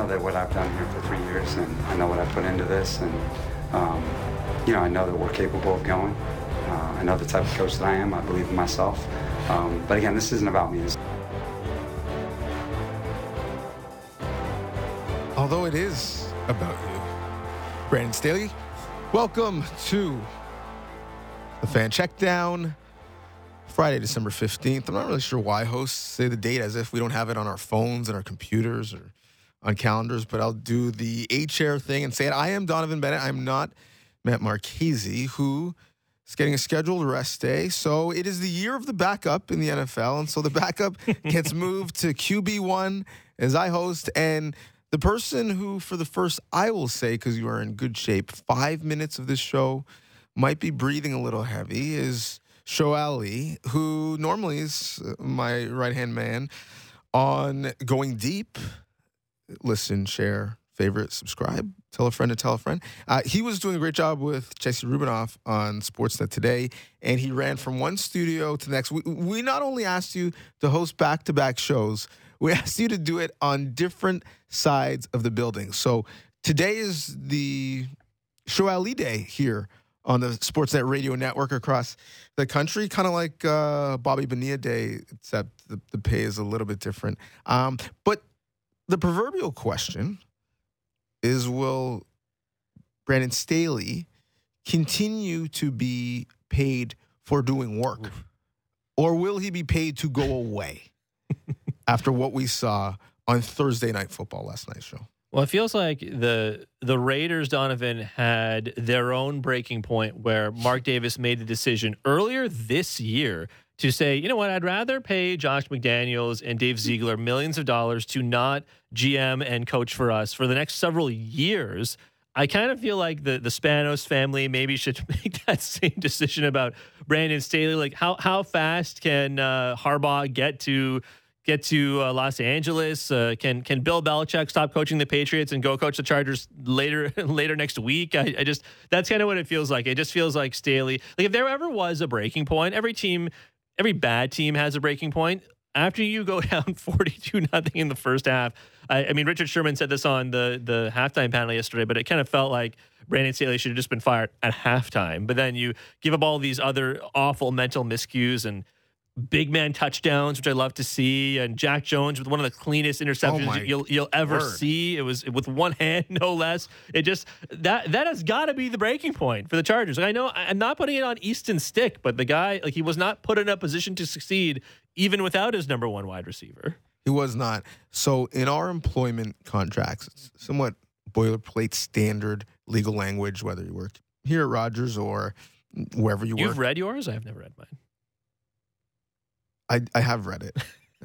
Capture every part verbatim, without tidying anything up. know that what I've done here for three years, and I know what I put into this, and um, you know, I know that we're capable of going. Uh, I know the type of coach that I am. I believe in myself. Um, but again, this isn't about me. It's Although it is about you. Brandon Staley, welcome to the Fan Checkdown. Friday, December fifteenth. I'm not really sure why hosts say the date as if we don't have it on our phones and our computers or on calendars, but I'll do the A-chair thing and say it. I am Donovan Bennett. I'm not Matt Marchese, who is getting a scheduled rest day. So it is the year of the backup in the N F L, and so the backup gets moved to Q B one as I host. And the person who, for the first, I will say, because you are in good shape, five minutes of this show might be breathing a little heavy, is Shoaib Ali, who normally is my right-hand man on Going Deep. Listen, share, favorite, subscribe, tell a friend to tell a friend. Uh, he was doing a great job with Jesse Rubinoff on Sportsnet today, and he ran from one studio to the next. We, we not only asked you to host back-to-back shows, we asked you to do it on different sides of the building. So today is the Shoaib Ali Day here on the Sportsnet radio network across the country, kind of like uh, Bobby Bonilla Day, except the, the pay is a little bit different. Um, but the proverbial question is, will Brandon Staley continue to be paid for doing work? Oof. Or will he be paid to go away after what we saw on Thursday Night Football, last night's show? Well, it feels like the the Raiders, Donovan, had their own breaking point where Mark Davis made the decision earlier this year to say, you know what, I'd rather pay Josh McDaniels and Dave Ziegler millions of dollars to not G M and coach for us for the next several years. I kind of feel like the, the Spanos family maybe should make that same decision about Brandon Staley. Like, how, how fast can uh, Harbaugh get to... Get to uh, Los Angeles. Uh, can can Bill Belichick stop coaching the Patriots and go coach the Chargers later later next week? I, I just that's kind of what it feels like. It just feels like Staley. Like, if there ever was a breaking point, every team, every bad team has a breaking point. After you go down forty-two nothing in the first half, I, I mean, Richard Sherman said this on the the halftime panel yesterday, but it kind of felt like Brandon Staley should have just been fired at halftime. But then you give up all these other awful mental miscues and big man touchdowns, which I love to see, and Jack Jones with one of the cleanest interceptions oh you'll you'll ever word. see. It was with one hand, no less. It just that that has got to be the breaking point for the Chargers. Like, I know I'm not putting it on Easton's stick, but the guy, like, he was not put in a position to succeed even without his number one wide receiver. He was not. So in our employment contracts, it's somewhat boilerplate standard legal language, whether you work here at Rogers or wherever you You've work. You've read yours? I've never read mine. I, I have read it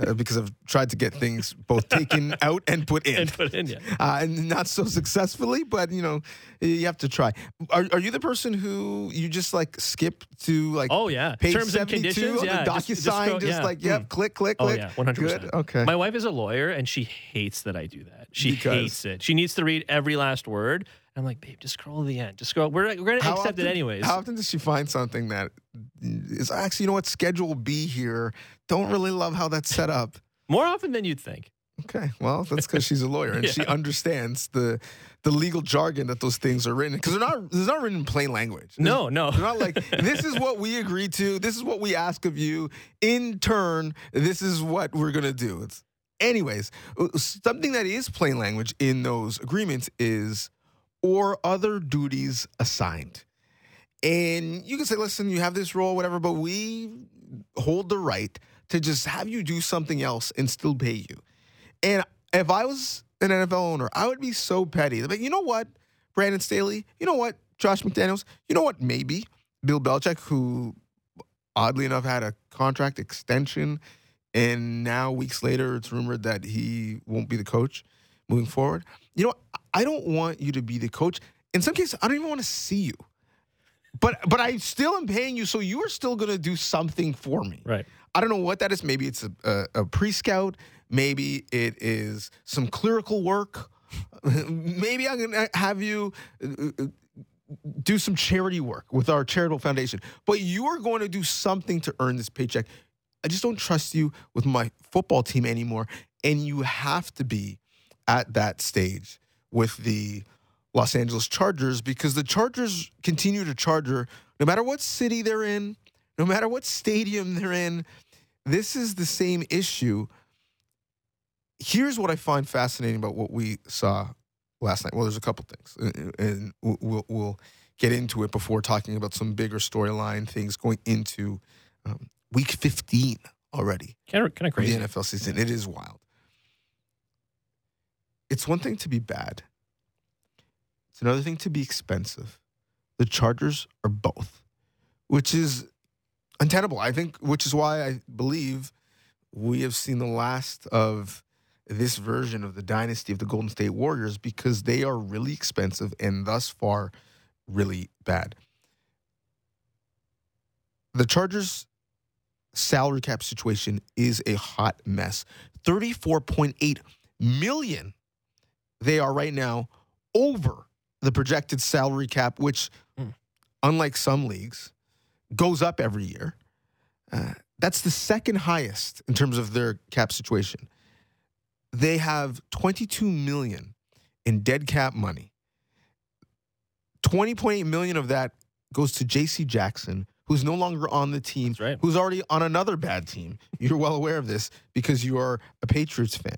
uh, because I've tried to get things both taken out and put in, and put in, yeah. uh, and not so successfully. But you know, you have to try. Are are you the person who you just like skip to like? Oh yeah, page terms and conditions. On yeah, the DocuSign, just, just, go, just yeah. like yeah, mm. click, click, oh, click. Oh yeah, one hundred percent. Okay. My wife is a lawyer, and she hates that I do that. She because hates it. She needs to read every last word. I'm like, babe, just scroll to the end. Just scroll. We're, we're going to accept often, it anyways. How often does she find something that is actually, you know what, Schedule B here? Don't really love how that's set up. More often than you'd think. Okay. Well, that's because she's a lawyer and yeah. she understands the the legal jargon that those things are written. Because they're not, they're not written in plain language. They're, no, no. They're not like, this is what we agreed to. This is what we ask of you. In turn, this is what we're going to do. It's, anyways, something that is plain language in those agreements is or other duties assigned. And you can say, listen, you have this role, whatever, but we hold the right to just have you do something else and still pay you. And if I was an N F L owner, I would be so petty. But like, you know what, Brandon Staley? You know what, Josh McDaniels? You know what, maybe Bill Belichick, who oddly enough had a contract extension, and now weeks later it's rumored that he won't be the coach moving forward. You know, I don't want you to be the coach. In some cases, I don't even want to see you. But but I still am paying you, so you are still going to do something for me. Right. I don't know what that is. Maybe it's a, a, a pre-scout. Maybe it is some clerical work. Maybe I'm going to have you do some charity work with our charitable foundation. But you are going to do something to earn this paycheck. I just don't trust you with my football team anymore, and you have to be at that stage with the Los Angeles Chargers, because the Chargers continue to charger no matter what city they're in, no matter what stadium they're in. This is the same issue. Here's what I find fascinating about what we saw last night. Well, there's a couple things, and we'll, we'll get into it before talking about some bigger storyline things going into um, week fifteen already. Kind of, kind of crazy. The N F L season. Yeah. It is wild. It's one thing to be bad. It's another thing to be expensive. The Chargers are both, which is untenable, I think, which is why I believe we have seen the last of this version of the dynasty of the Golden State Warriors, because they are really expensive and thus far really bad. The Chargers' salary cap situation is a hot mess. thirty-four point eight million dollars they are right now over the projected salary cap, which, mm. unlike some leagues, goes up every year. Uh, that's the second highest in terms of their cap situation. They have twenty-two million dollars in dead cap money. twenty point eight million dollars of that goes to J C Jackson, who's no longer on the team, That's right. who's already on another bad team. You're well aware of this because you are a Patriots fan.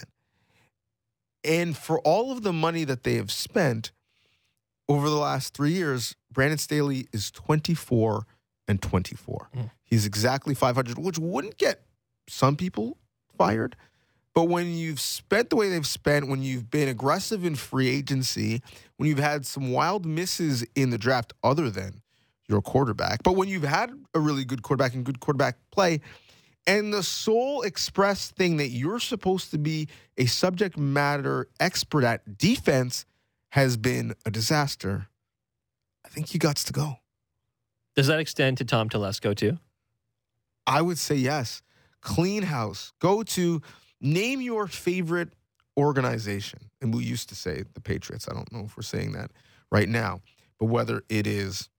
And for all of the money that they have spent over the last three years, Brandon Staley is twenty-four and twenty-four. Mm. He's exactly five hundred, which wouldn't get some people fired. But when you've spent the way they've spent, when you've been aggressive in free agency, when you've had some wild misses in the draft other than your quarterback, but when you've had a really good quarterback and good quarterback play, and the sole express thing that you're supposed to be a subject matter expert at, defense, has been a disaster, I think you got to go. Does that extend to Tom Telesco too? I would say yes. Clean house. Go to, name your favorite organization. And we used to say the Patriots. I don't know if we're saying that right now. But whether it is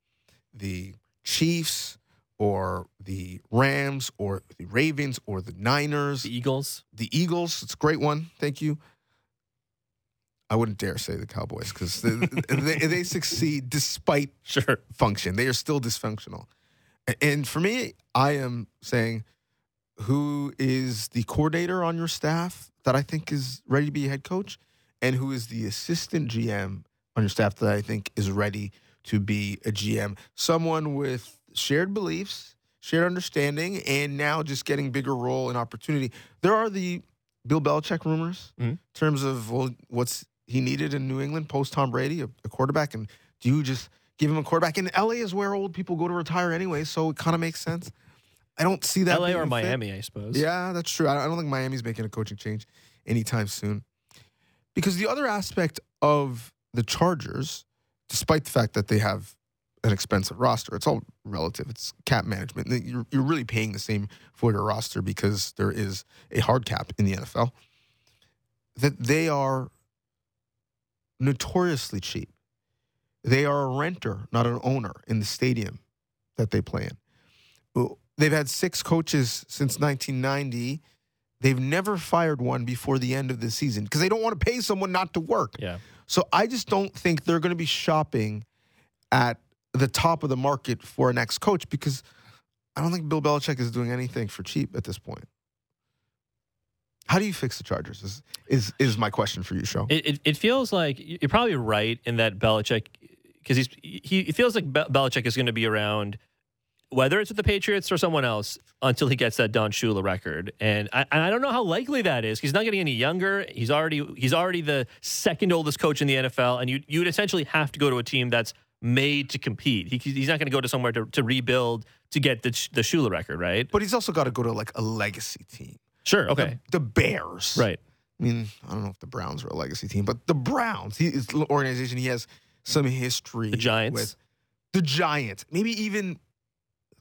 the Chiefs or the Rams or the Ravens or the Niners. The Eagles. The Eagles. It's a great one. Thank you. I wouldn't dare say the Cowboys because they, they, they succeed despite sure. function. They are still dysfunctional. And for me, I am saying, who is the coordinator on your staff that I think is ready to be a head coach, and who is the assistant G M on your staff that I think is ready to be a G M? Someone with shared beliefs, shared understanding, and now just getting bigger role and opportunity. There are the Bill Belichick rumors mm-hmm. in terms of, well, what's he needed in New England post Tom Brady, a, a quarterback, and do you just give him a quarterback? And L A is where old people go to retire anyway, so it kind of makes sense. I don't see that. L A or Miami, fit. I suppose. Yeah, that's true. I don't think Miami's making a coaching change anytime soon. Because the other aspect of the Chargers, despite the fact that they have an expensive roster, it's all relative. It's cap management. You're, you're really paying the same for your roster because there is a hard cap in the N F L. That they are notoriously cheap. They are a renter, not an owner, in the stadium that they play in. They've had six coaches since nineteen ninety. They've never fired one before the end of the season because they don't want to pay someone not to work. Yeah. So I just don't think they're going to be shopping at the top of the market for an ex-coach, because I don't think Bill Belichick is doing anything for cheap at this point. How do you fix the Chargers is is, is my question for you, Sho. It, it it feels like you're probably right in that Belichick, because he's he it feels like Be- Belichick is going to be around, whether it's with the Patriots or someone else, until he gets that Don Shula record. And I, and I don't know how likely that is. He's not getting any younger. He's already he's already the second oldest coach in the N F L, and you you would essentially have to go to a team that's made to compete. He, he's not going to go to somewhere to, to rebuild to get the the Shula record, right? But he's also got to go to like a legacy team. Sure, okay. The, the Bears. Right. I mean, I don't know if the Browns are a legacy team, but the Browns, he, it's an organization he has some history with. The Giants. With. The Giants. Maybe even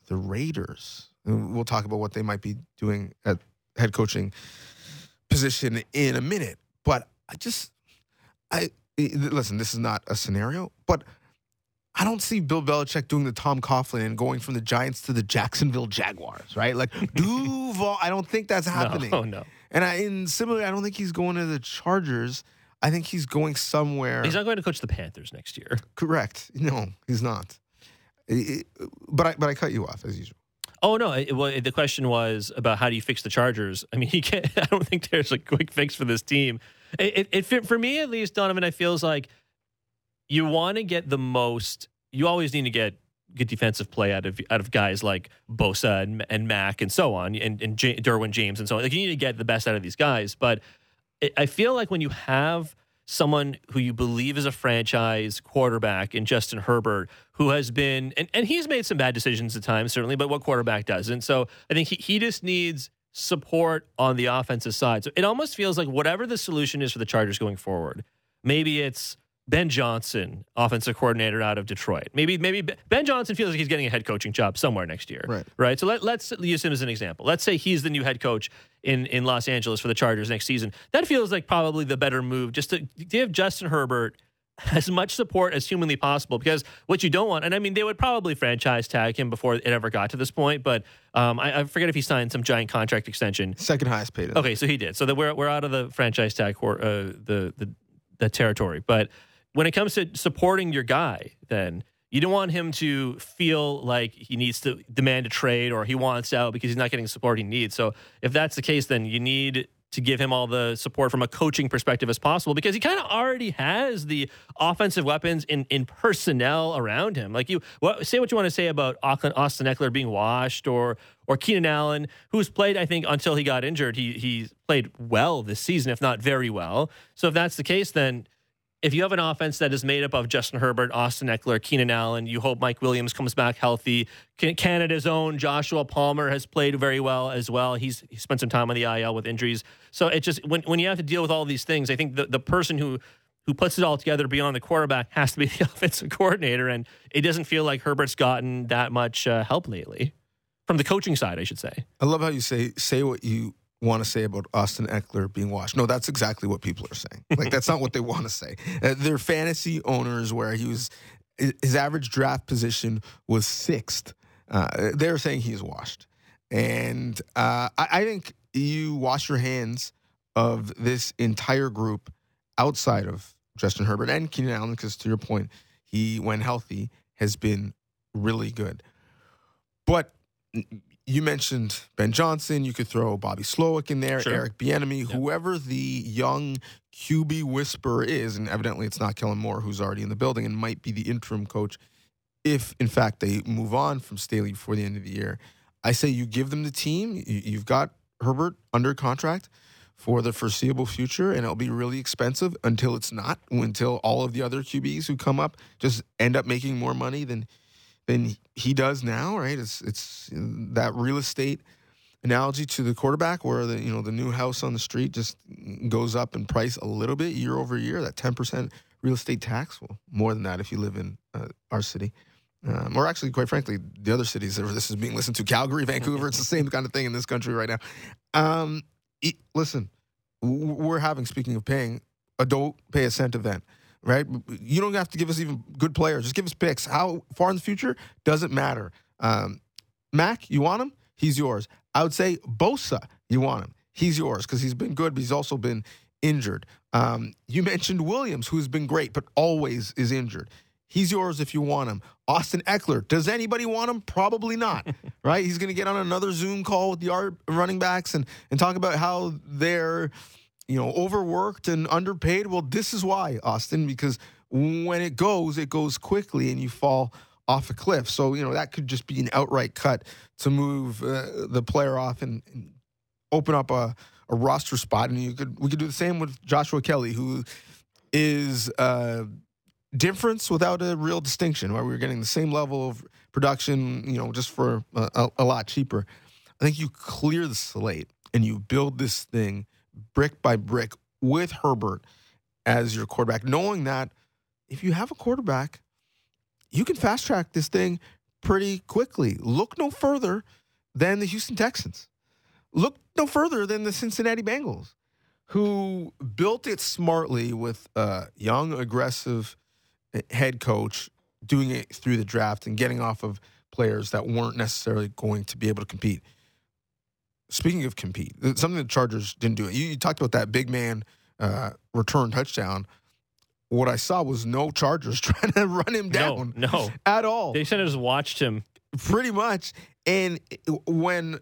the Raiders. We'll talk about what they might be doing at head coaching position in a minute. But I just, I listen, this is not a scenario, but I don't see Bill Belichick doing the Tom Coughlin and going from the Giants to the Jacksonville Jaguars, right? Like, Duval, I don't think that's happening. Oh, no. And, I, and similarly, I don't think he's going to the Chargers. I think he's going somewhere. He's not going to coach the Panthers next year. Correct. No, he's not. It, it, but I but I cut you off as usual. Oh no! It, well, the question was about how do you fix the Chargers? I mean, he can't. I don't think there's a quick fix for this team. It, it, it for me at least, Donovan. It feels like you want to get the most. You always need to get good defensive play out of out of guys like Bosa and, and Mac and so on, and and J, Derwin James and so on. Like you need to get the best out of these guys, but. I feel like when you have someone who you believe is a franchise quarterback in Justin Herbert, who has been, and, and he's made some bad decisions at times, certainly, but what quarterback doesn't? So I think he, he just needs support on the offensive side. So it almost feels like whatever the solution is for the Chargers going forward, maybe it's Ben Johnson, offensive coordinator out of Detroit. Maybe maybe Ben Johnson feels like he's getting a head coaching job somewhere next year. Right. Right? So let, let's use him as an example. Let's say he's the new head coach in, in Los Angeles for the Chargers next season. That feels like probably the better move, just to give Justin Herbert as much support as humanly possible, because what you don't want, and I mean, they would probably franchise tag him before it ever got to this point, but um, I, I forget if he signed some giant contract extension. Second highest paid. Okay, so he did. So that we're we're out of the franchise tag, or, uh, the, the, the territory, but when it comes to supporting your guy, then you don't want him to feel like he needs to demand a trade or he wants out because he's not getting the support he needs. So if that's the case, then you need to give him all the support from a coaching perspective as possible, because he kind of already has the offensive weapons in, in personnel around him. Like you what, say what you want to say about Austin Ekeler being washed, or or Keenan Allen, who's played, I think, until he got injured. He he played well this season, if not very well. So if that's the case, then if you have an offense that is made up of Justin Herbert, Austin Ekeler, Keenan Allen, you hope Mike Williams comes back healthy. Canada's own Joshua Palmer has played very well as well. He's he spent some time on the I L with injuries. So it just when when you have to deal with all these things, I think the, the person who who puts it all together beyond the quarterback has to be the offensive coordinator, and it doesn't feel like Herbert's gotten that much uh, help lately from the coaching side, I should say. I love how you say say what you want to say about Austin Ekeler being washed. No, that's exactly what people are saying. Like, that's not what they want to say. Uh, they're fantasy owners where he was, his average draft position was sixth. Uh, they're saying he's washed. And uh, I, I think you wash your hands of this entire group outside of Justin Herbert and Keenan Allen, because to your point, he, when healthy, has been really good. But you mentioned Ben Johnson. You could throw Bobby Slowick in there, sure. Eric Bieniemy, whoever the young Q B whisperer is, and evidently it's not Kellen Moore, who's already in the building and might be the interim coach if, in fact, they move on from Staley before the end of the year. I say you give them the team. You've got Herbert under contract for the foreseeable future, and it'll be really expensive until it's not, until all of the other Q Bs who come up just end up making more money than than he does now, right? It's it's that real estate analogy to the quarterback, where the you know the new house on the street just goes up in price a little bit year over year. That ten percent real estate tax, well, more than that if you live in uh, our city, um, or actually, quite frankly, the other cities that this is being listened to, Calgary, Vancouver. It's the same kind of thing in this country right now. Um, it, listen, we're having speaking of paying a don't pay a cent event. Right, you don't have to give us even good players. Just give us picks. How far in the future doesn't matter. Um, Mac, you want him? He's yours. I would say Bosa, you want him? He's yours, because he's been good, but he's also been injured. Um, you mentioned Williams, who's been great, but always is injured. He's yours if you want him. Austin Ekeler, does anybody want him? Probably not. Right? He's going to get on another Zoom call with the running backs and and talk about how they're, you know, overworked and underpaid. Well, this is why, Austin, because when it goes, it goes quickly and you fall off a cliff. So, you know, that could just be an outright cut to move uh, the player off and, and open up a, a roster spot. And you could we could do the same with Joshua Kelly, who is uh, difference without a real distinction, where we were getting the same level of production, you know, just for a, a lot cheaper. I think you clear the slate and you build this thing brick by brick with Herbert as your quarterback, knowing that if you have a quarterback, you can fast track this thing pretty quickly. Look no further than the Houston Texans. Look no further than the Cincinnati Bengals, who built it smartly with a young, aggressive head coach, doing it through the draft and getting off of players that weren't necessarily going to be able to compete. Speaking of compete, something the Chargers didn't do. You, you talked about that big man uh, return touchdown, what I saw was no Chargers trying to run him down. No, no. At all. They should have just watched him. Pretty much. And when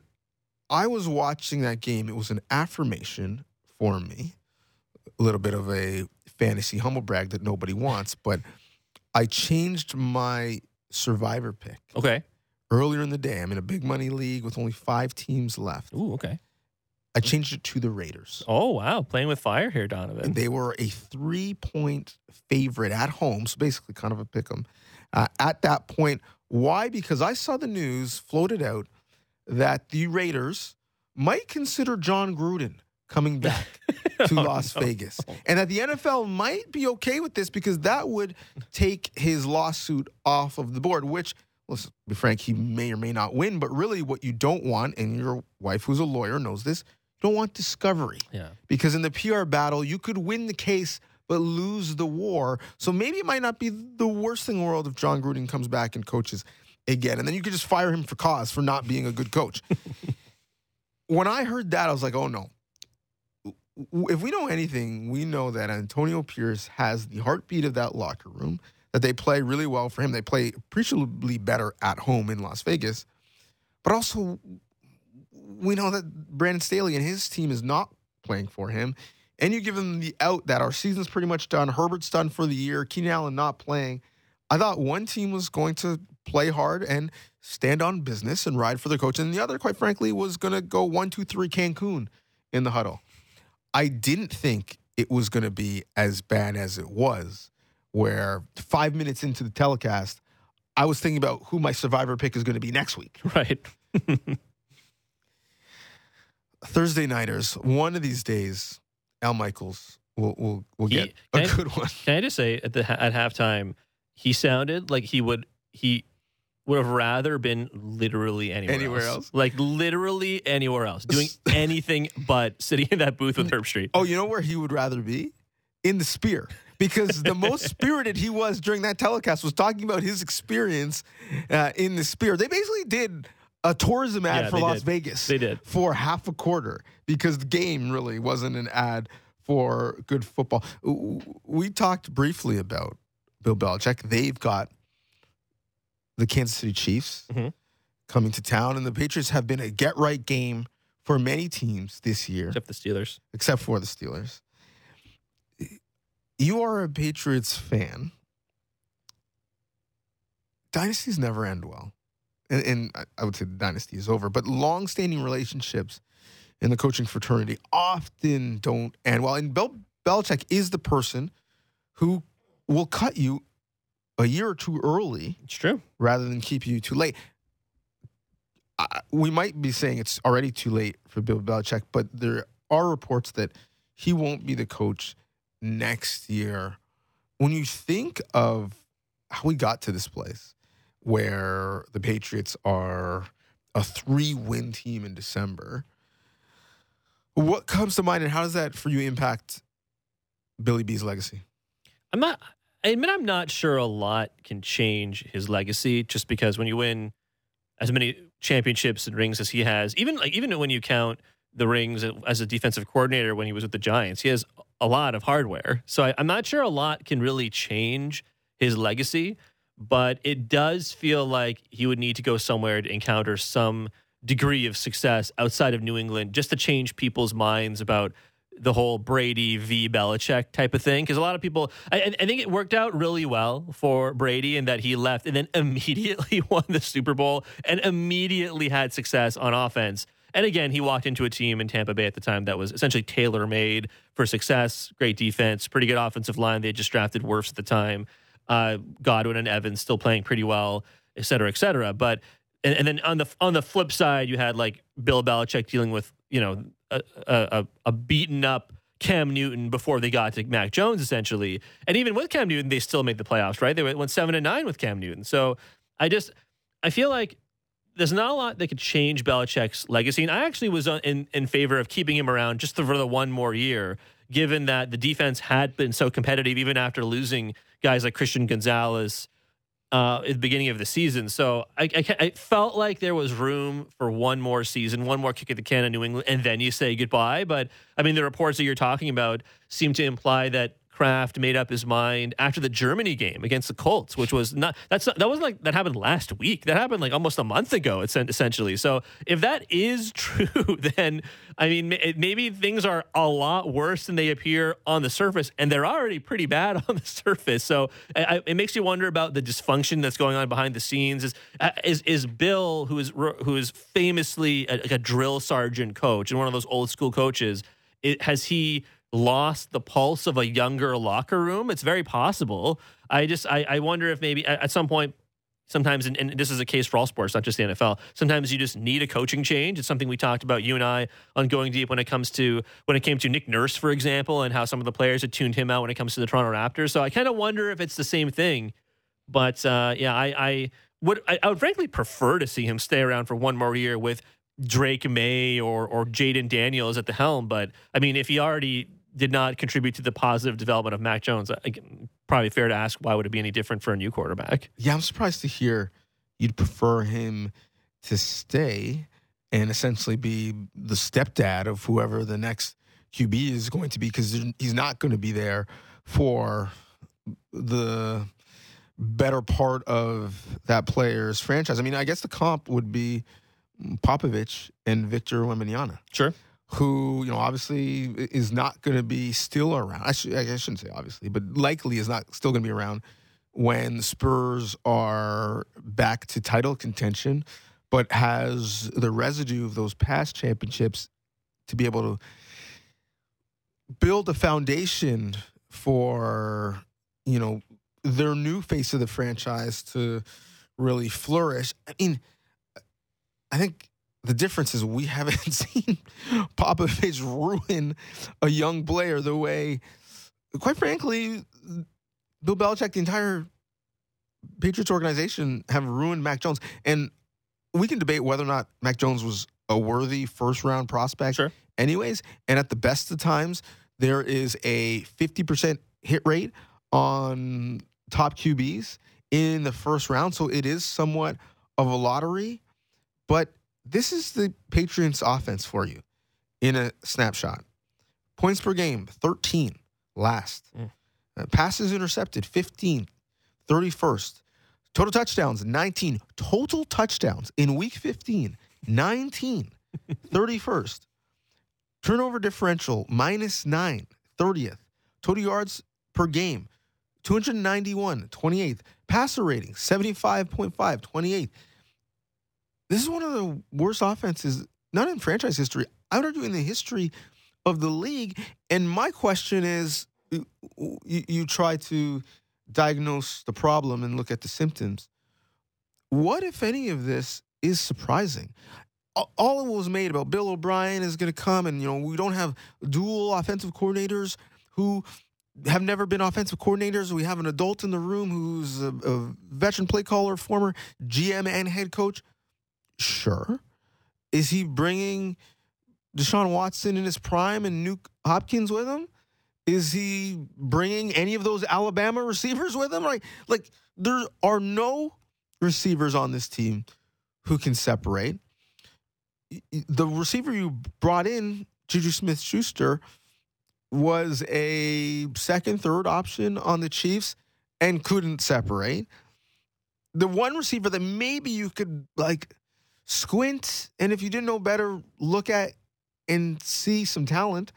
I was watching that game, it was an affirmation for me. A little bit of a fantasy humble brag that nobody wants, but I changed my survivor pick. Okay. Earlier in the day, I'm in a big money league with only five teams left. Ooh, okay. I changed it to the Raiders. Oh, wow. Playing with fire here, Donovan. And they were a three-point favorite at home, so basically kind of a pick 'em. Uh, at that point, why? Because I saw the news floated out that the Raiders might consider John Gruden coming back to oh, Las no. Vegas. And that the N F L might be okay with this because that would take his lawsuit off of the board, which, listen, to be frank, he may or may not win, but really what you don't want, and your wife who's a lawyer knows this, you don't want discovery. Yeah. Because in the P R battle, you could win the case but lose the war. So maybe it might not be the worst thing in the world if John Gruden comes back and coaches again. And then you could just fire him for cause for not being a good coach. When I heard that, I was like, oh, no. If we know anything, we know that Antonio Pierce has the heartbeat of that locker room, that they play really well for him. They play appreciably better at home in Las Vegas. But also, we know that Brandon Staley and his team is not playing for him. And you give them the out that our season's pretty much done. Herbert's done for the year. Keenan Allen not playing. I thought one team was going to play hard and stand on business and ride for their coach. And the other, quite frankly, was going to go one, two, three Cancun in the huddle. I didn't think it was going to be as bad as it was, where five minutes into the telecast, I was thinking about who my survivor pick is going to be next week. Right. Thursday Nighters, one of these days, Al Michaels will will will get he, a good I, one. Can I just say at the at halftime, he sounded like he would he would have rather been literally anywhere, anywhere else. else, like literally anywhere else, doing anything but sitting in that booth with Herb Street. Oh, you know where he would rather be? In the Spear. Because the most spirited he was during that telecast was talking about his experience uh, in the Spear. They basically did a tourism ad yeah, for Las did. Vegas they did. for half a quarter because the game really wasn't an ad for good football. We talked briefly about Bill Belichick. They've got the Kansas City Chiefs mm-hmm. coming to town, and the Patriots have been a get-right game for many teams this year. Except the Steelers. Except for the Steelers. You are a Patriots fan. Dynasties never end well. And, and I would say the dynasty is over, but long-standing relationships in the coaching fraternity often don't end well. And Bill Belichick is the person who will cut you a year or two early. It's true. Rather than keep you too late. I, we might be saying it's already too late for Bill Belichick, but there are reports that he won't be the coach next year. When you think of how we got to this place, where the Patriots are a three-win team in December. What comes to mind, and how does that for you impact Billy B's legacy? I'm not. I admit I'm not sure a lot can change his legacy, just because when you win as many championships and rings as he has, even like even when you count the rings as a defensive coordinator when he was with the Giants, he has a lot of hardware. So I, I'm not sure a lot can really change his legacy. But it does feel like he would need to go somewhere to encounter some degree of success outside of New England just to change people's minds about the whole Brady v. Belichick type of thing. Because a lot of people, I, I think it worked out really well for Brady in that he left and then immediately won the Super Bowl and immediately had success on offense. And again, he walked into a team in Tampa Bay at the time that was essentially tailor-made for success, great defense, pretty good offensive line. They had just drafted Wirfs at the time. Uh, Godwin and Evans still playing pretty well, et cetera, et cetera. But and, and then on the on the flip side, you had like Bill Belichick dealing with you know a, a, a beaten up Cam Newton before they got to Mac Jones essentially, and even with Cam Newton, they still made the playoffs, right? They went seven and nine with Cam Newton. So I just I feel like there's not a lot that could change Belichick's legacy, and I actually was in in favor of keeping him around just for the one more year, given that the defense had been so competitive even after losing guys like Christian Gonzalez, uh, at the beginning of the season. So I, I, I felt like there was room for one more season, one more kick at the can in New England, and then you say goodbye. But, I mean, the reports that you're talking about seem to imply that Kraft made up his mind after the Germany game against the Colts, which was not that's not, that wasn't like that happened last week. That happened like almost a month ago, essentially. So if that is true, then I mean maybe things are a lot worse than they appear on the surface, and they're already pretty bad on the surface. So I, it makes you wonder about the dysfunction that's going on behind the scenes. Is is, is Bill, who is who is famously a, like a drill sergeant coach and one of those old school coaches, it, has he lost the pulse of a younger locker room? It's very possible. I just, I, I wonder if maybe at some point, sometimes, and, and this is a case for all sports, not just the N F L, sometimes you just need a coaching change. It's something we talked about, you and I, on Going Deep when it comes to, when it came to Nick Nurse, for example, and how some of the players had tuned him out when it comes to the Toronto Raptors. So I kind of wonder if it's the same thing, but uh, yeah, I, I would, I, I would frankly prefer to see him stay around for one more year with Drake May or, or Jaden Daniels at the helm. But I mean, if he already did not contribute to the positive development of Mac Jones, probably fair to ask, why would it be any different for a new quarterback? Yeah, I'm surprised to hear you'd prefer him to stay and essentially be the stepdad of whoever the next Q B is going to be, because he's not going to be there for the better part of that player's franchise. I mean, I guess the comp would be Popovich and Victor Wembanyama. Sure. Who, you know, obviously is not going to be still around. I, sh- I shouldn't say obviously, but likely is not still going to be around when the Spurs are back to title contention, but has the residue of those past championships to be able to build a foundation for, you know, their new face of the franchise to really flourish. I mean, I think the difference is we haven't seen Popovich ruin a young player the way, quite frankly, Bill Belichick, the entire Patriots organization have ruined Mac Jones. And we can debate whether or not Mac Jones was a worthy first-round prospect. Sure. Anyways. And at the best of times, there is a fifty percent hit rate on top Q Bs in the first round. So it is somewhat of a lottery. But this is the Patriots offense for you in a snapshot. Points per game, thirteen, last. Mm. Uh, passes intercepted, fifteen, thirty-first. Total touchdowns, nineteen. Total touchdowns in week fifteen, nineteen, thirty-first. Turnover differential, minus nine, thirtieth. Total yards per game, two hundred ninety-one, twenty-eighth. Passer rating, seventy-five point five, twenty-eighth. This is one of the worst offenses, not in franchise history, I would argue in the history of the league. And my question is, you, you try to diagnose the problem and look at the symptoms. What, if any, of this is surprising? All of what was made about Bill O'Brien is going to come, and you know we don't have dual offensive coordinators who have never been offensive coordinators. We have an adult in the room who's a, a veteran play caller, former G M and head coach. Sure. Is he bringing Deshaun Watson in his prime and Nuke Hopkins with him? Is he bringing any of those Alabama receivers with him? Like, like there are no receivers on this team who can separate. The receiver you brought in, Juju Smith-Schuster, was a second, third option on the Chiefs and couldn't separate. The one receiver that maybe you could, like, squint, and if you didn't know better, look at and see some talent.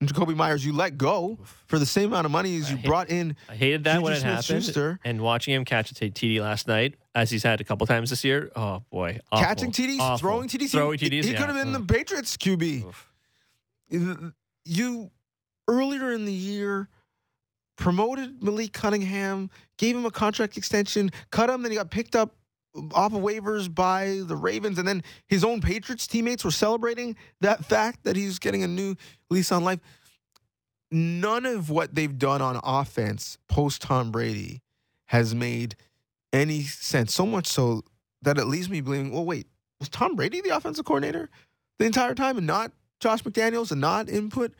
And Jacoby Myers, you let go for the same amount of money as you hate, brought in. I hated that Juju when it happened. Schuster. And watching him catch a T D last night, as he's had a couple times this year. Oh boy, awful. Catching T Ds, awful. throwing T Ds, throwing T Ds. He, he yeah. could have been mm. the Patriots Q B. Oof. You earlier in the year promoted Malik Cunningham, gave him a contract extension, cut him, then he got picked up off of waivers by the Ravens, and then his own Patriots teammates were celebrating that fact that he's getting a new lease on life. None of what they've done on offense post-Tom Brady has made any sense, so much so that it leaves me believing, well, wait, was Tom Brady the offensive coordinator the entire time and not Josh McDaniels and not input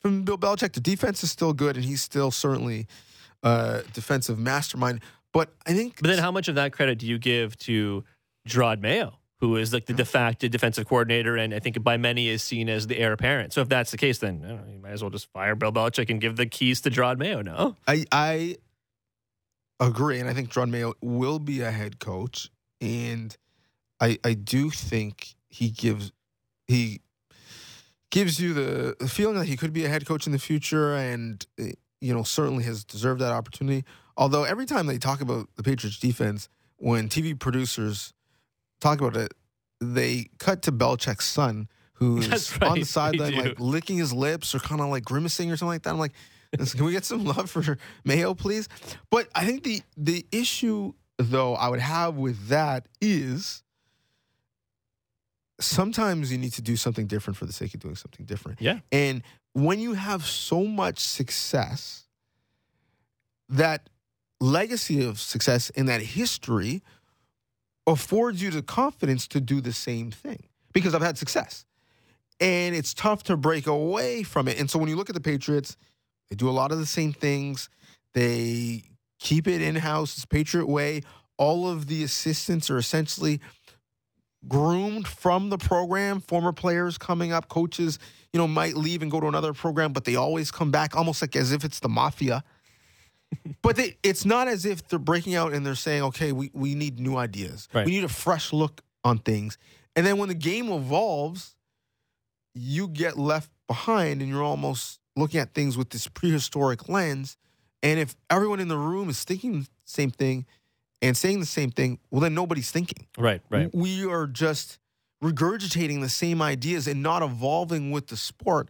from Bill Belichick? The defense is still good, and he's still certainly a defensive mastermind. But I think. But then how much of that credit do you give to Jerod Mayo, who is like the de facto defensive coordinator and I think by many is seen as the heir apparent? So if that's the case, then I don't know, you might as well just fire Bill Belichick and give the keys to Jerod Mayo, no? I, I agree. And I think Jerod Mayo will be a head coach. And I, I do think he gives he gives you the, the feeling that he could be a head coach in the future, and you know certainly has deserved that opportunity. Although every time they talk about the Patriots defense, when T V producers talk about it, they cut to Belichick's son, who's right, on the sideline like licking his lips or kind of like grimacing or something like that. I'm like, can we get some love for Mayo, please? But I think the the issue though I would have with that is sometimes you need to do something different for the sake of doing something different. Yeah. And when you have so much success, that legacy of success and that history affords you the confidence to do the same thing, because I've had success and it's tough to break away from it. And so when you look at the Patriots, they do a lot of the same things. They keep it in-house. It's Patriot way. All of the assistants are essentially groomed from the program. Former players coming up, coaches, you know, might leave and go to another program, but they always come back almost like as if it's the mafia. But they, it's not as if they're breaking out and they're saying, okay, we, we need new ideas. Right. We need a fresh look on things. And then when the game evolves, you get left behind and you're almost looking at things with this prehistoric lens. And if everyone in the room is thinking the same thing and saying the same thing, well, then nobody's thinking. Right, right. We are just regurgitating the same ideas and not evolving with the sport.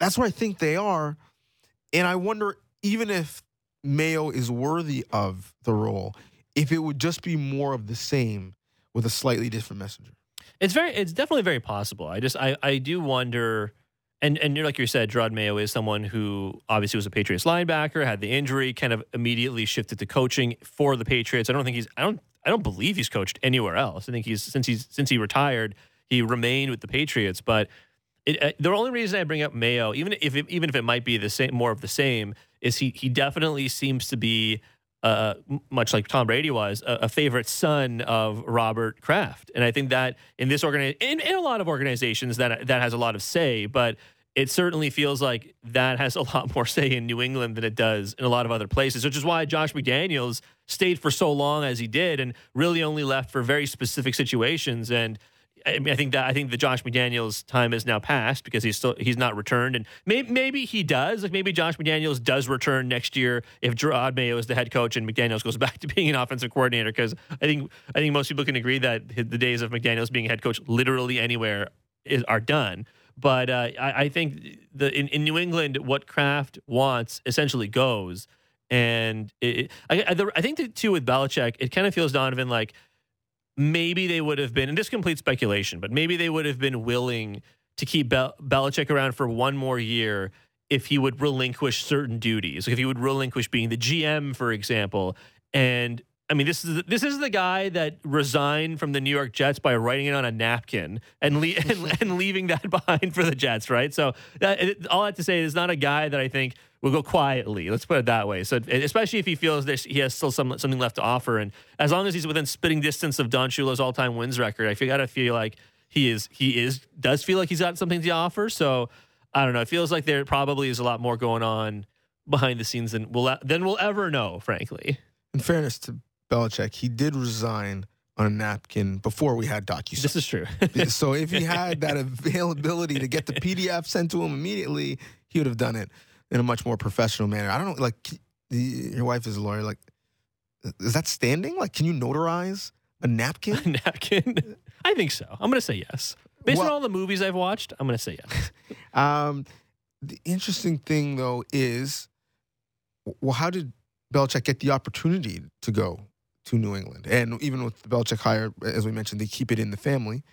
That's what I think they are. And I wonder, even if Mayo is worthy of the role, if it would just be more of the same with a slightly different messenger. It's very, it's definitely very possible. I just, I, I do wonder. And and like you said, Jerod Mayo is someone who obviously was a Patriots linebacker, had the injury, kind of immediately shifted to coaching for the Patriots. I don't think he's I don't I don't believe he's coached anywhere else. I think he's since he's since he retired, he remained with the Patriots. But it, uh, the only reason I bring up Mayo, even if it, even if it might be the same, more of the same, is he he definitely seems to be uh, much like Tom Brady was a, a favorite son of Robert Kraft, and I think that in this organi- in, in a lot of organizations that that has a lot of say, but it certainly feels like that has a lot more say in New England than it does in a lot of other places, which is why Josh McDaniels stayed for so long as he did and really only left for very specific situations. And I mean, I think that I think the Josh McDaniels time is now past, because he's still he's not returned, and maybe, maybe he does. Like maybe Josh McDaniels does return next year if Jerod Mayo is the head coach and McDaniels goes back to being an offensive coordinator. Because I think I think most people can agree that the days of McDaniels being a head coach literally anywhere is, are done. But uh, I, I think the in, in New England, what Kraft wants essentially goes, and it, I, I, the, I think that too with Belichick, it kind of feels, Donovan, like, maybe they would have been, and this is complete speculation, but maybe they would have been willing to keep Bel- Belichick around for one more year if he would relinquish certain duties. Like if he would relinquish being the G M, for example. And I mean, this is the, this is the guy that resigned from the New York Jets by writing it on a napkin and le- and, and leaving that behind for the Jets, right? So that, it, all I have to say is not a guy that I think will go quietly. Let's put it that way. So especially if he feels this, he has still some something left to offer, and as long as he's within spitting distance of Don Shula's all-time wins record, I feel, gotta feel like he is he is does feel like he's got something to offer. So I don't know. It feels like there probably is a lot more going on behind the scenes than we'll than we'll ever know, frankly. In fairness to Belichick, he did resign on a napkin before we had DocuSign. This is true. So if he had that availability to get the P D F sent to him immediately, he would have done it in a much more professional manner. I don't know, like, your wife is a lawyer, like, is that standing? Like, can you notarize a napkin? A napkin? I think so. I'm going to say yes. Based well, on all the movies I've watched, I'm going to say yes. um, the interesting thing, though, is, well, how did Belichick get the opportunity to go to New England? And even with the Belichick hire, as we mentioned, they keep it in the family.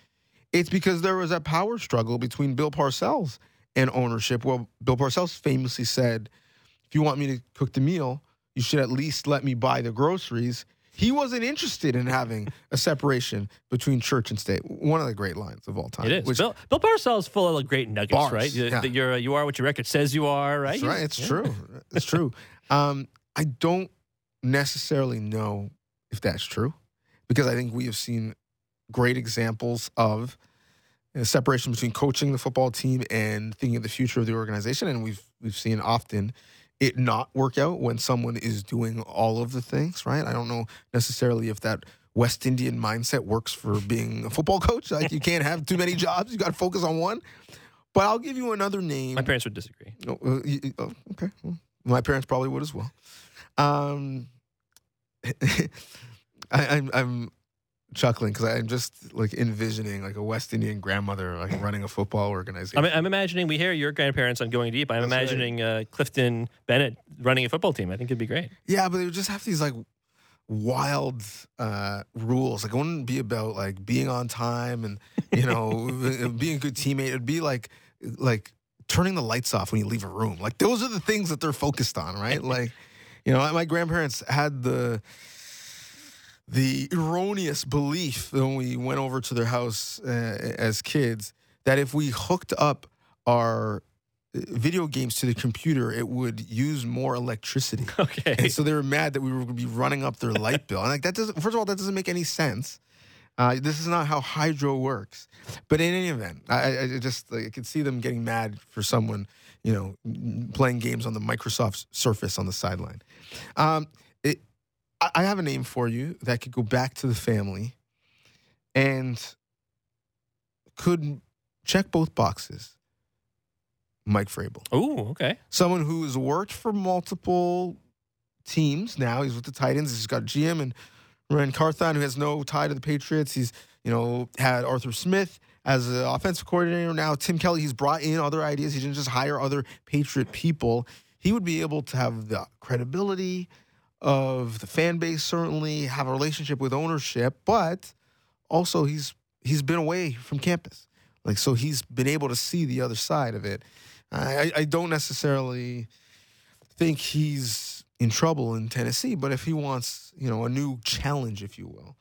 It's because there was a power struggle between Bill Parcells and ownership. Well, Bill Parcells famously said, if you want me to cook the meal, you should at least let me buy the groceries. He wasn't interested in having a separation between church and state. One of the great lines of all time. It is. Bill, Bill Parcells is full of great nuggets, bars, right? You, yeah. you're, you are what your record says you are, right? That's right. It's yeah. true. It's true. Um, I don't necessarily know if that's true, because I think we have seen great examples of the separation between coaching the football team and thinking of the future of the organization. And we've we've seen often it not work out when someone is doing all of the things, right? I don't know necessarily if that West Indian mindset works for being a football coach. Like, you can't have too many jobs. You got to focus on one. But I'll give you another name. My parents would disagree. Oh, uh, you, oh, okay. Well, my parents probably would as well. Um, I, I'm, I'm chuckling because I'm just, like, envisioning, like, a West Indian grandmother, like, running a football organization. I'm, I'm imagining, we hear your grandparents on Going Deep. I'm That's imagining right. uh, Clifton Bennett running a football team. I think it'd be great. Yeah, but they would just have these, like, wild uh, rules. Like, it wouldn't be about, like, being on time and, you know, being a good teammate. It'd be like, like turning the lights off when you leave a room. Like, those are the things that they're focused on, right? Like, you know, my grandparents had the the erroneous belief when we went over to their house uh, as kids that if we hooked up our video games to the computer, it would use more electricity. Okay. And so they were mad that we were going to be running up their light bill. And, like, that doesn't, first of all, that doesn't make any sense. Uh, this is not how hydro works. But in any event, I, I just, like, I could see them getting mad for someone, you know, playing games on the Microsoft Surface on the sideline. Um, it, I have a name for you that could go back to the family and could check both boxes. Mike Vrabel. Oh, okay. Someone who has worked for multiple teams now. He's with the Titans. He's got G M and Ren Carthon, who has no tie to the Patriots. He's, you know, had Arthur Smith as an offensive coordinator. Now Tim Kelly, he's brought in other ideas. He didn't just hire other Patriot people. He would be able to have the credibility of the fan base, certainly, have a relationship with ownership, but also he's he's been away from campus. Like, so he's been able to see the other side of it. I, I don't necessarily think he's in trouble in Tennessee, but if he wants, you know, a new challenge, if you will,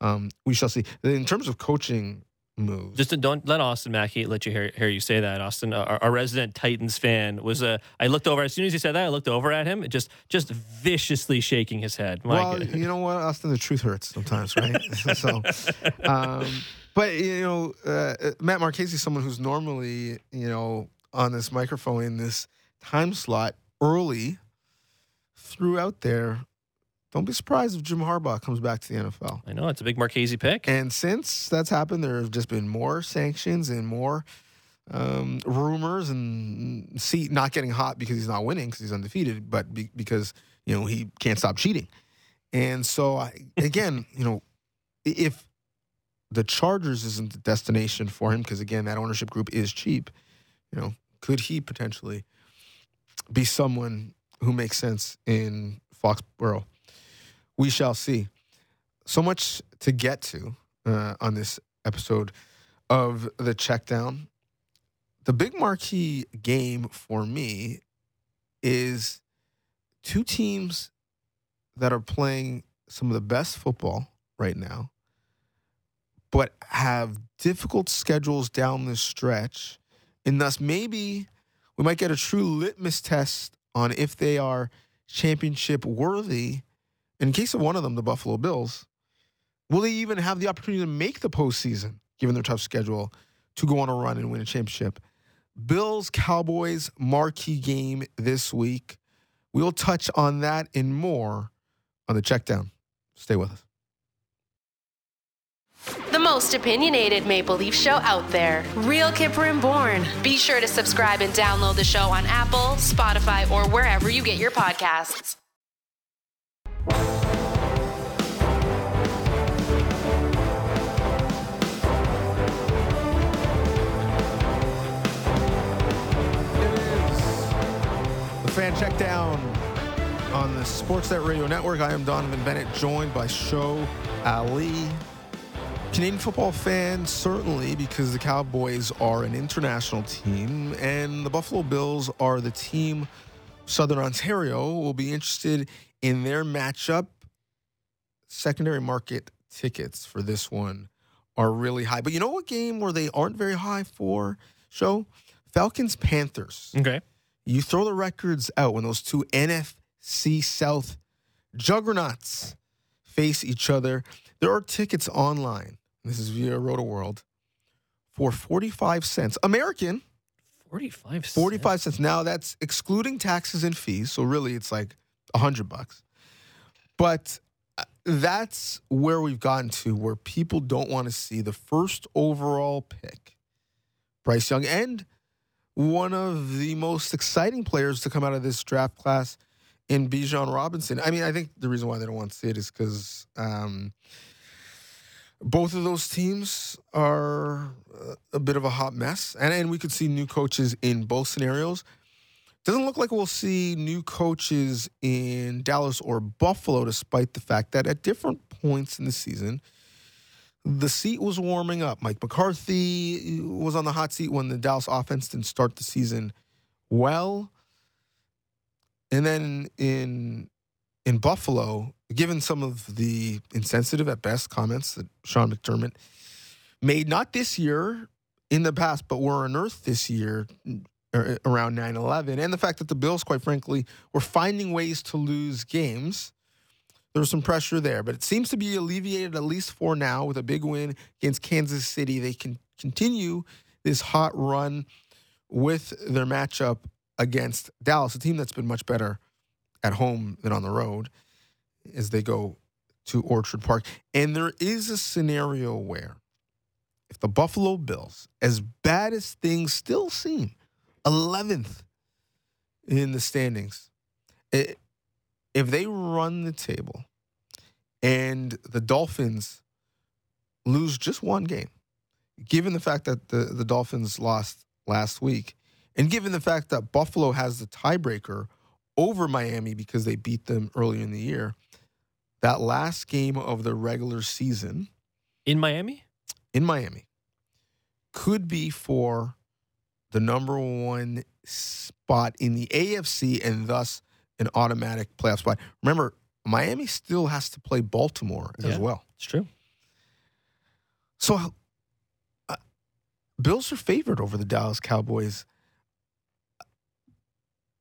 um, we shall see. In terms of coaching moves, just don't let Austin Mackey let you hear, hear you say that. Austin, our, our resident Titans fan, was a. Uh, I looked over as soon as he said that. I looked over at him, just just viciously shaking his head. My well, goodness. You know what, Austin, the truth hurts sometimes, right? so. Um, But, you know, uh, Matt Marchese is someone who's normally, you know, on this microphone in this time slot early throughout there. Don't be surprised if Jim Harbaugh comes back to the N F L. I know. It's a big Marchese pick. And since that's happened, there have just been more sanctions and more um, rumors and see, not getting hot because he's not winning because he's undefeated, but be- because, you know, he can't stop cheating. And so, I, again, you know, if... the Chargers isn't the destination for him because, again, that ownership group is cheap. You know, could he potentially be someone who makes sense in Foxborough? We shall see. So much to get to uh, on this episode of The Checkdown. The big marquee game for me is two teams that are playing some of the best football right now, but have difficult schedules down this stretch, and thus maybe we might get a true litmus test on if they are championship worthy. In case of one of them, the Buffalo Bills, will they even have the opportunity to make the postseason, given their tough schedule, to go on a run and win a championship? Bills, Cowboys, marquee game this week. We'll touch on that and more on The Checkdown. Stay with us. The most opinionated Maple Leaf show out there. Real Kipper and Born. Be sure to subscribe and download the show on Apple, Spotify, or wherever you get your podcasts. It is the Fan Checkdown on the Sportsnet Radio Network. I am Donovan Bennett, joined by Shoaib Ali. Canadian football fans, certainly, because the Cowboys are an international team and the Buffalo Bills are the team Southern Ontario will be interested in their matchup. Secondary market tickets for this one are really high. But you know what game where they aren't very high for, Show? Falcons, Panthers. Okay. You throw the records out when those two N F C South juggernauts face each other. There are tickets online. This is via RotoWorld for forty-five cents. American. forty-five cents? forty-five cents. Now, that's excluding taxes and fees. So, really, it's like one hundred bucks. But that's where we've gotten to, where people don't want to see the first overall pick, Bryce Young, and one of the most exciting players to come out of this draft class in Bijan Robinson. I mean, I think the reason why they don't want to see it is because um, both of those teams are a bit of a hot mess, and, and we could see new coaches in both scenarios. Doesn't look like we'll see new coaches in Dallas or Buffalo, despite the fact that at different points in the season, the seat was warming up. Mike McCarthy was on the hot seat when the Dallas offense didn't start the season well. And then in in Buffalo, given some of the insensitive at best comments that Sean McDermott made, not this year, in the past, but were unearthed this year around nine eleven, and the fact that the Bills, quite frankly, were finding ways to lose games, there was some pressure there. But it seems to be alleviated, at least for now, with a big win against Kansas City. They can continue this hot run with their matchup against Dallas, a team that's been much better at home than on the road, as they go to Orchard Park. And there is a scenario where, if the Buffalo Bills, as bad as things still seem, eleventh in the standings, It, if they run the table and the Dolphins lose just one game, given the fact that the, the Dolphins lost last week, and given the fact that Buffalo has the tiebreaker over Miami because they beat them early in the year, that last game of the regular season in Miami, in Miami, could be for the number one spot in the A F C, and thus an automatic playoff spot. Remember, Miami still has to play Baltimore as yeah, well. It's true. So, uh, Bills are favored over the Dallas Cowboys.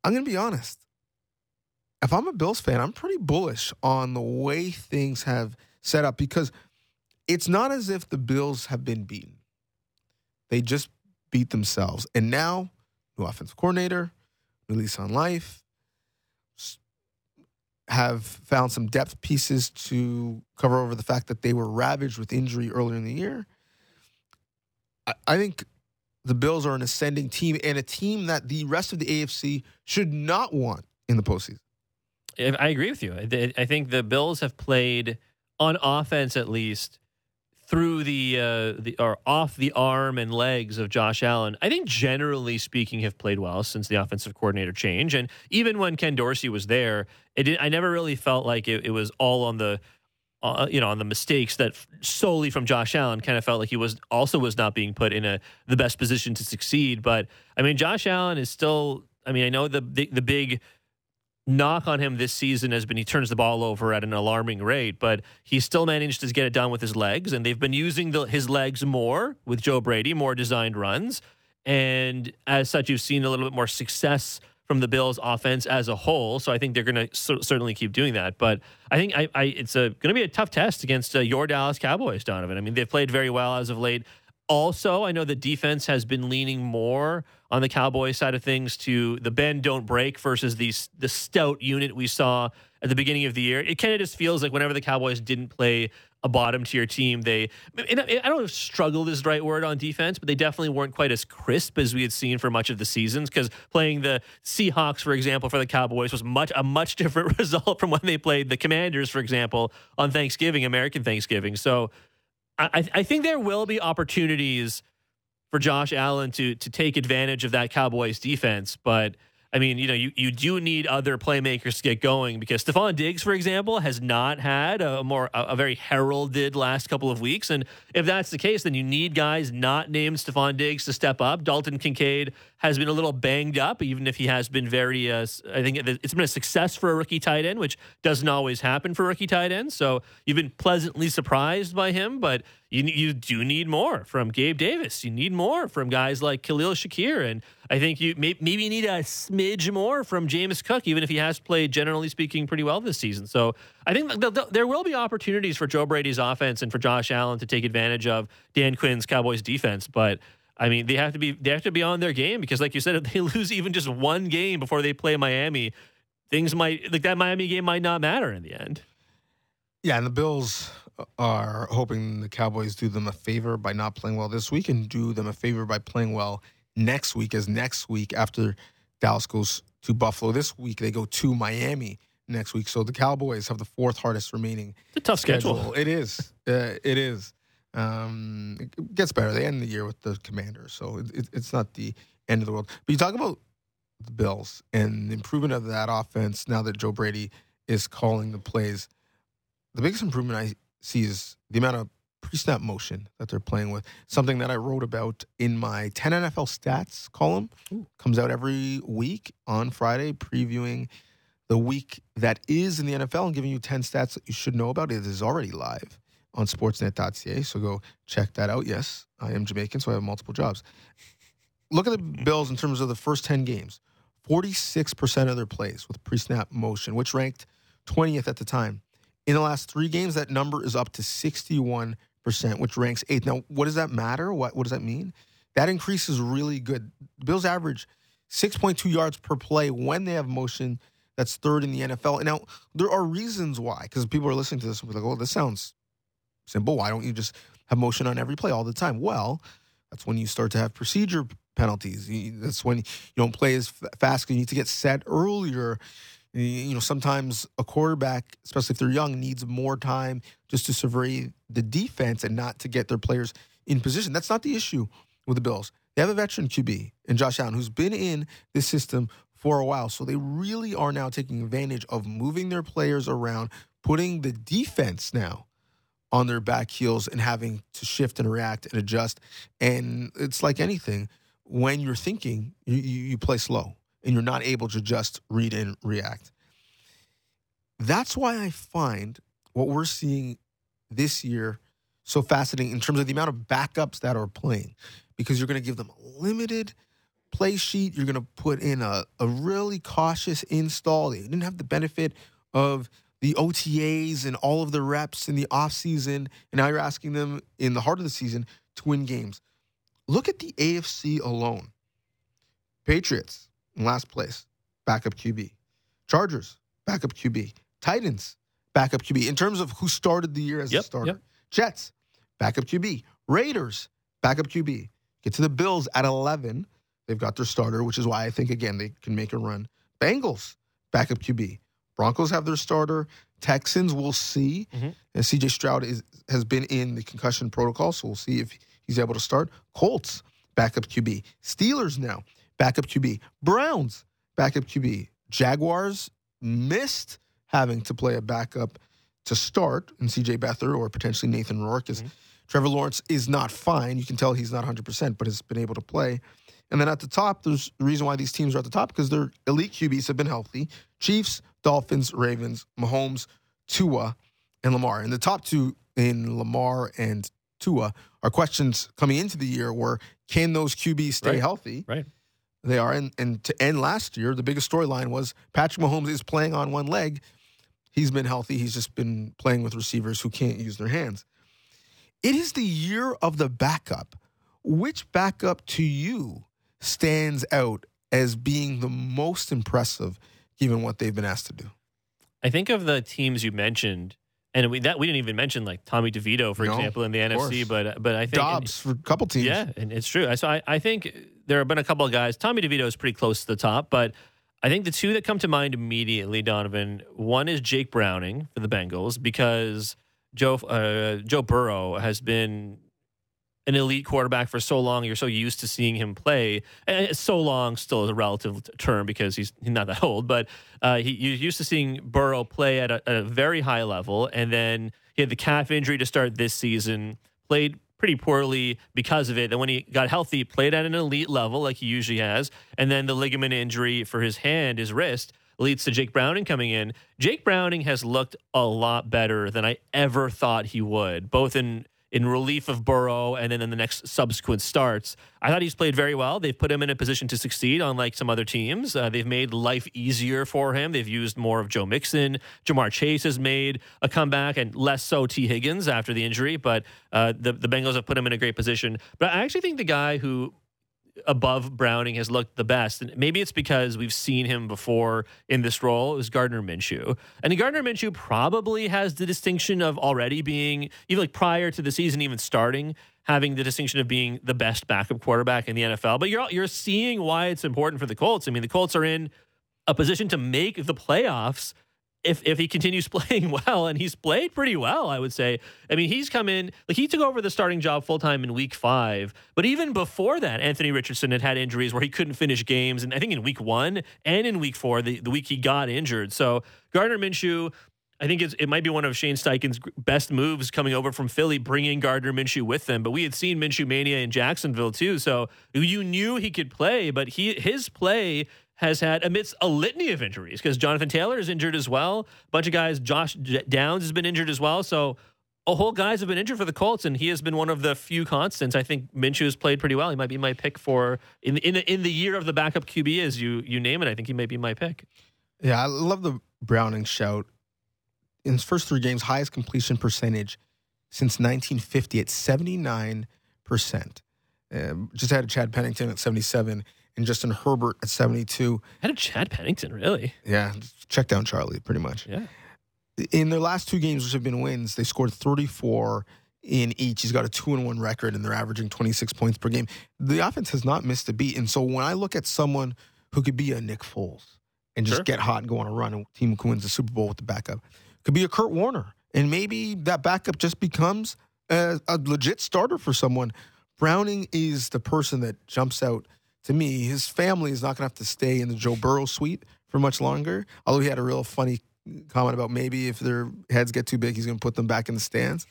I'm going to be honest. If I'm a Bills fan, I'm pretty bullish on the way things have set up, because it's not as if the Bills have been beaten. They just beat themselves. And now, new offensive coordinator, new lease on life, have found some depth pieces to cover over the fact that they were ravaged with injury earlier in the year. I, I think the Bills are an ascending team, and a team that the rest of the A F C should not want in the postseason. I agree with you. I think the Bills have played, on offense at least, through the uh, the or off the arm and legs of Josh Allen, I think generally speaking have played well since the offensive coordinator change. And even when Ken Dorsey was there, it did, I never really felt like it, it was all on the uh, you know on the mistakes that f- solely from Josh Allen. Kind of felt like he was also was not being put in a the best position to succeed. But I mean, Josh Allen is still. I mean, I know the the, the big knock on him this season has been he turns the ball over at an alarming rate, but he still managed to get it done with his legs, and they've been using the, his legs more with Joe Brady, more designed runs, and as such, you've seen a little bit more success from the Bills' offense as a whole, so I think they're going to c- certainly keep doing that, but I think I, I, it's going to be a tough test against uh, your Dallas Cowboys, Donovan. I mean, they've played very well as of late. Also, I know the defense has been leaning more on the Cowboys side of things to the bend, don't break versus the, the stout unit we saw at the beginning of the year. It kind of just feels like whenever the Cowboys didn't play a bottom-tier team, they... And I don't know if struggle is the right word on defense, but they definitely weren't quite as crisp as we had seen for much of the seasons, because playing the Seahawks, for example, for the Cowboys was much a much different result from when they played the Commanders, for example, on Thanksgiving, American Thanksgiving. So... I, I think there will be opportunities for Josh Allen to to take advantage of that Cowboys defense. But, I mean, you know, you, you do need other playmakers to get going, because Stephon Diggs, for example, has not had a more a very heralded last couple of weeks. And if that's the case, then you need guys not named Stephon Diggs to step up. Dalton Kincaid has been a little banged up, even if he has been very, uh, I think it's been a success for a rookie tight end, which doesn't always happen for rookie tight ends. So you've been pleasantly surprised by him, but you you do need more from Gabe Davis. You need more from guys like Khalil Shakir. And I think you may, maybe you need a smidge more from James Cook, even if he has played, generally speaking, pretty well this season. So I think there will be opportunities for Joe Brady's offense and for Josh Allen to take advantage of Dan Quinn's Cowboys defense. But I mean, they have to be they have to be on their game, because, like you said, if they lose even just one game before they play Miami, things might, like that Miami game might not matter in the end. Yeah, and the Bills are hoping the Cowboys do them a favor by not playing well this week, and do them a favor by playing well next week, as next week after Dallas goes to Buffalo this week, they go to Miami next week. So the Cowboys have the fourth hardest remaining. It's a tough schedule. schedule. It is. Uh, it is. Um, it gets better. They end the year with the Commanders, so it, it, it's not the end of the world. But you talk about the Bills and the improvement of that offense now that Joe Brady is calling the plays. The biggest improvement I see is the amount of pre-snap motion that they're playing with, something that I wrote about in my ten N F L stats column. Ooh. Comes out every week on Friday, previewing the week that is in the N F L and giving you ten stats that you should know about. It is already live on sportsnet dot c a, so go check that out. Yes, I am Jamaican, so I have multiple jobs. Look at the Bills in terms of the first ten games. forty-six percent of their plays with pre-snap motion, which ranked twentieth at the time. In the last three games, that number is up to sixty-one percent, which ranks eighth. Now, what does that matter? What, what does that mean? That increase is really good. The Bills average six point two yards per play when they have motion. That's third in the N F L. And now, there are reasons why, because people are listening to this and be like, oh, this sounds simple. Why don't you just have motion on every play all the time? Well, that's when you start to have procedure penalties. You, that's when you don't play as fast. You need to get set earlier. You, you know, sometimes a quarterback, especially if they're young, needs more time just to survey the defense and not to get their players in position. That's not the issue with the Bills. They have a veteran Q B in Josh Allen, who's been in this system for a while. So they really are now taking advantage of moving their players around, putting the defense now on their back heels and having to shift and react and adjust. And it's like anything, when you're thinking, you, you play slow and you're not able to just read and react. That's why I find what we're seeing this year so fascinating in terms of the amount of backups that are playing, because you're going to give them a limited play sheet. You're going to put in a, a really cautious install. They didn't have the benefit of the O T As and all of the reps in the offseason, and now you're asking them in the heart of the season to win games. Look at the A F C alone. Patriots in last place, backup Q B. Chargers, backup Q B. Titans, backup Q B. In terms of who started the year as yep, a starter. Yep. Jets, backup Q B. Raiders, backup Q B. Get to the Bills at eleven. They've got their starter, which is why I think, again, they can make a run. Bengals, backup Q B. Broncos have their starter. Texans, we'll see. Mm-hmm. And C J Stroud is, has been in the concussion protocol, so we'll see if he's able to start. Colts, backup Q B. Steelers now, backup Q B. Browns, backup Q B. Jaguars missed having to play a backup to start in C J Beathard or potentially Nathan Rourke, because mm-hmm. Trevor Lawrence is not fine. You can tell he's not one hundred percent, but has been able to play. And then at the top, there's the reason why these teams are at the top, because their elite Q Bs have been healthy. Chiefs, Dolphins, Ravens, Mahomes, Tua, and Lamar. And the top two in Lamar and Tua are questions coming into the year were, can those Q Bs stay right. healthy? Right. They are. And, and to end last year, the biggest storyline was Patrick Mahomes is playing on one leg. He's been healthy. He's just been playing with receivers who can't use their hands. It is the year of the backup. Which backup to you stands out as being the most impressive given what they've been asked to do? I think of the teams you mentioned, and we that we didn't even mention like Tommy DeVito, for no, example, in the N F C, course. but but I think Dobbs and, for a couple teams. Yeah, and it's true. So I, I think there have been a couple of guys. Tommy DeVito is pretty close to the top, but I think the two that come to mind immediately, Donovan, one is Jake Browning for the Bengals, because Joe uh, Joe Burrow has been an elite quarterback for so long. You're so used to seeing him play. And so long still is a relative term because he's not that old, but uh, he, you're used to seeing Burrow play at a, a very high level. And then he had the calf injury to start this season, played pretty poorly because of it. Then when he got healthy, played at an elite level like he usually has. And then the ligament injury for his hand, his wrist, leads to Jake Browning coming in. Jake Browning has looked a lot better than I ever thought he would, both in in relief of Burrow and then in the next subsequent starts. I thought he's played very well. They've put him in a position to succeed, unlike some other teams. Uh, they've made life easier for him. They've used more of Joe Mixon. Jamar Chase has made a comeback, and less so T. Higgins after the injury, but uh, the, the Bengals have put him in a great position. But I actually think the guy who above Browning has looked the best, and maybe it's because we've seen him before in this role, is Gardner Minshew. And Gardner Minshew probably has the distinction of already being, even like prior to the season even starting, having the distinction of being the best backup quarterback in the N F L. But you're you're seeing why it's important for the Colts. I mean, the Colts are in a position to make the playoffs if if he continues playing well, and he's played pretty well, I would say. I mean, he's come in, like he took over the starting job full-time in week five, but even before that, Anthony Richardson had had injuries where he couldn't finish games, and I think in week one and in week four, the, the week he got injured. So Gardner Minshew, I think it's, it might be one of Shane Steichen's best moves coming over from Philly, bringing Gardner Minshew with them. But we had seen Minshew mania in Jacksonville too, so you knew he could play, but he his play has had, amidst a litany of injuries, because Jonathan Taylor is injured as well. A bunch of guys, Josh Downs has been injured as well. So a whole guys have been injured for the Colts, and he has been one of the few constants. I think Minshew has played pretty well. He might be my pick for, in in, in the year of the backup Q B, as you, you name it, I think he might be my pick. Yeah, I love the Browning shout. In his first three games, highest completion percentage since nineteen fifty at seventy-nine percent. Uh, just had a Chad Pennington at seventy-seven and Justin Herbert at seventy-two. Had a Chad Pennington, really? Yeah, check down Charlie, pretty much. Yeah. In their last two games, which have been wins, they scored thirty-four in each. He's got a two and one record, and they're averaging twenty-six points per game. The offense has not missed a beat, and so when I look at someone who could be a Nick Foles and just sure. get hot and go on a run, and team who wins the Super Bowl with the backup, could be a Kurt Warner, and maybe that backup just becomes a, a legit starter for someone. Browning is the person that jumps out to me. His family is not going to have to stay in the Joe Burrow suite for much longer, although he had a real funny comment about maybe if their heads get too big, he's going to put them back in the stands.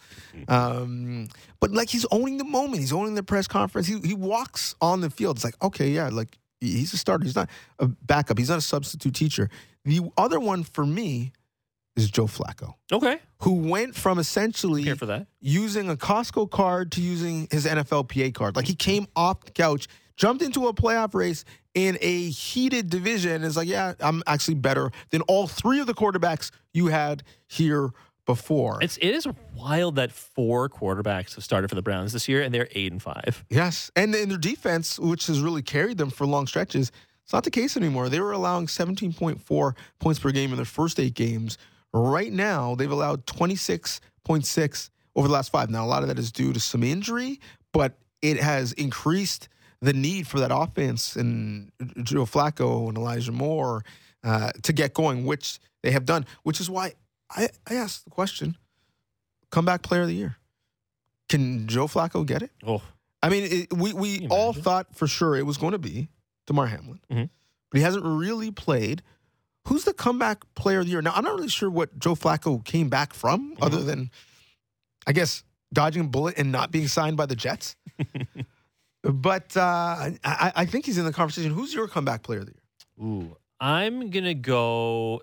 Um, but, like, he's owning the moment. He's owning the press conference. He he walks on the field. It's like, okay, yeah, like, he's a starter. He's not a backup. He's not a substitute teacher. The other one for me is Joe Flacco. Okay. Who went from essentially here for that. using a Costco card to using his N F L P A card. Like, he came off the couch, jumped into a playoff race in a heated division, and is like, yeah, I'm actually better than all three of the quarterbacks you had here before. It's, it is wild that four quarterbacks have started for the Browns this year, and they're eight and five. Yes, and in their defense, which has really carried them for long stretches, it's not the case anymore. They were allowing seventeen point four points per game in their first eight games. Right now, they've allowed twenty-six point six over the last five. Now, a lot of that is due to some injury, but it has increased the need for that offense and Joe Flacco and Elijah Moore uh, to get going, which they have done, which is why I, I asked the question, comeback player of the year. Can Joe Flacco get it? Oh, I mean, it, we, we all thought for sure it was going to be Damar Hamlin, mm-hmm. but he hasn't really played. Who's the comeback player of the year? Now, I'm not really sure what Joe Flacco came back from, mm-hmm. other than, I guess, dodging a bullet and not being signed by the Jets. But uh, I, I think he's in the conversation. Who's your comeback player of the year? Ooh, I'm going to go,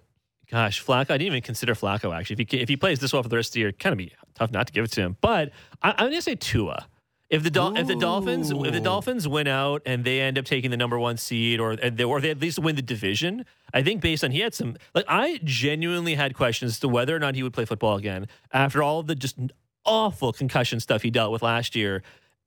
gosh, Flacco. I didn't even consider Flacco, actually. If he, if he plays this well for the rest of the year, it'd kind of be tough not to give it to him. But I, I'm going to say Tua. If the Dol- if the Dolphins if the Dolphins win out and they end up taking the number one seed, or they, or they at least win the division, I think based on he had some like I genuinely had questions as to whether or not he would play football again after all of the just awful concussion stuff he dealt with last year,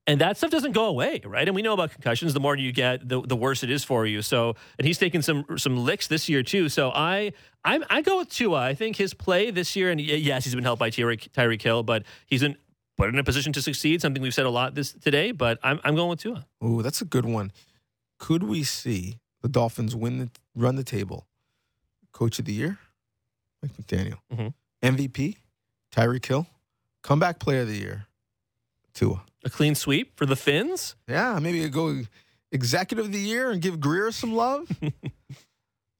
and that stuff doesn't go away, right? And we know about concussions; the more you get, the the worse it is for you. So, and he's taken some some licks this year too. So I I I go with Tua. I think his play this year, and yes, he's been helped by Tyreek Tyreek Hill, but he's in. But in a position to succeed, something we've said a lot this today, but I'm I'm going with Tua. Ooh, that's a good one. Could we see the Dolphins win the run the table? Coach of the year, Mike McDaniel. Mm-hmm. M V P, Tyreek Hill. Comeback player of the year, Tua. A clean sweep for the Finns? Yeah, maybe go executive of the year and give Greer some love.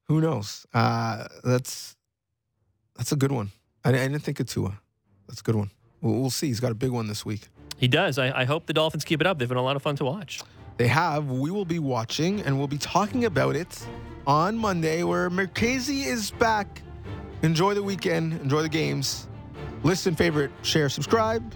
Who knows? Uh, that's that's a good one. I, I didn't think of Tua. That's a good one. We'll see. He's got a big one this week. He does. I, I hope the Dolphins keep it up. They've been a lot of fun to watch. They have. We will be watching, and we'll be talking about it on Monday, where Marchese is back. Enjoy the weekend. Enjoy the games. Listen, favorite, share, subscribe.